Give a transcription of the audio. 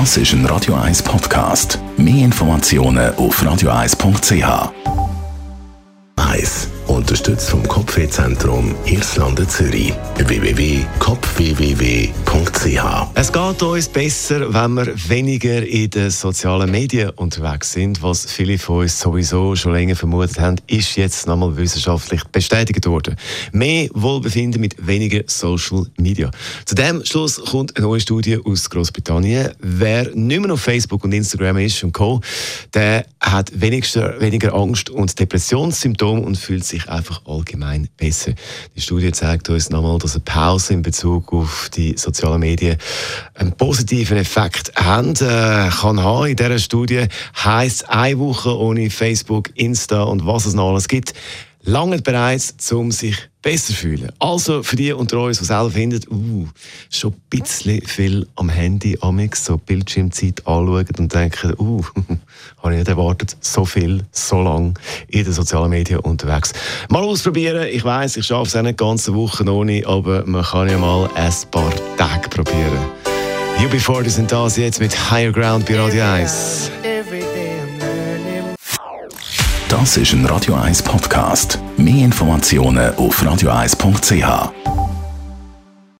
Das ist ein Radio 1 Podcast. Mehr Informationen auf radio1.ch. Unterstützt vom Kopfwehzentrum Hirslanden Zürich. www.kopfwww.ch. Es geht uns besser, wenn wir weniger in den sozialen Medien unterwegs sind. Was viele von uns sowieso schon länger vermutet haben, ist jetzt nochmal wissenschaftlich bestätigt worden. Mehr Wohlbefinden mit weniger Social Media. Zu dem Schluss kommt eine neue Studie aus Großbritannien. Wer nicht mehr auf Facebook und Instagram ist und Co., der hat weniger Angst und Depressionssymptome und fühlt sich einfach allgemein besser. Die Studie zeigt uns nochmal, dass eine Pause in Bezug auf die sozialen Medien einen positiven Effekt kann haben. In dieser Studie heisst, eine Woche ohne Facebook, Insta und was es noch alles gibt, lange bereits, um sich besser zu fühlen. Also für die unter uns, die selber finden, schon ein bisschen viel am Handy, amix, so Bildschirmzeit anschauen und denken, habe ich nicht erwartet, so viel, so lang in den sozialen Medien unterwegs. Mal ausprobieren, ich weiss, ich schaffe es auch nicht ganze Wochen ohne, aber man kann ja mal ein paar Tage probieren. UB40 sind das jetzt mit Higher Ground bei Radio 1. Das ist ein Radio 1 Podcast. Mehr Informationen auf radio1.ch.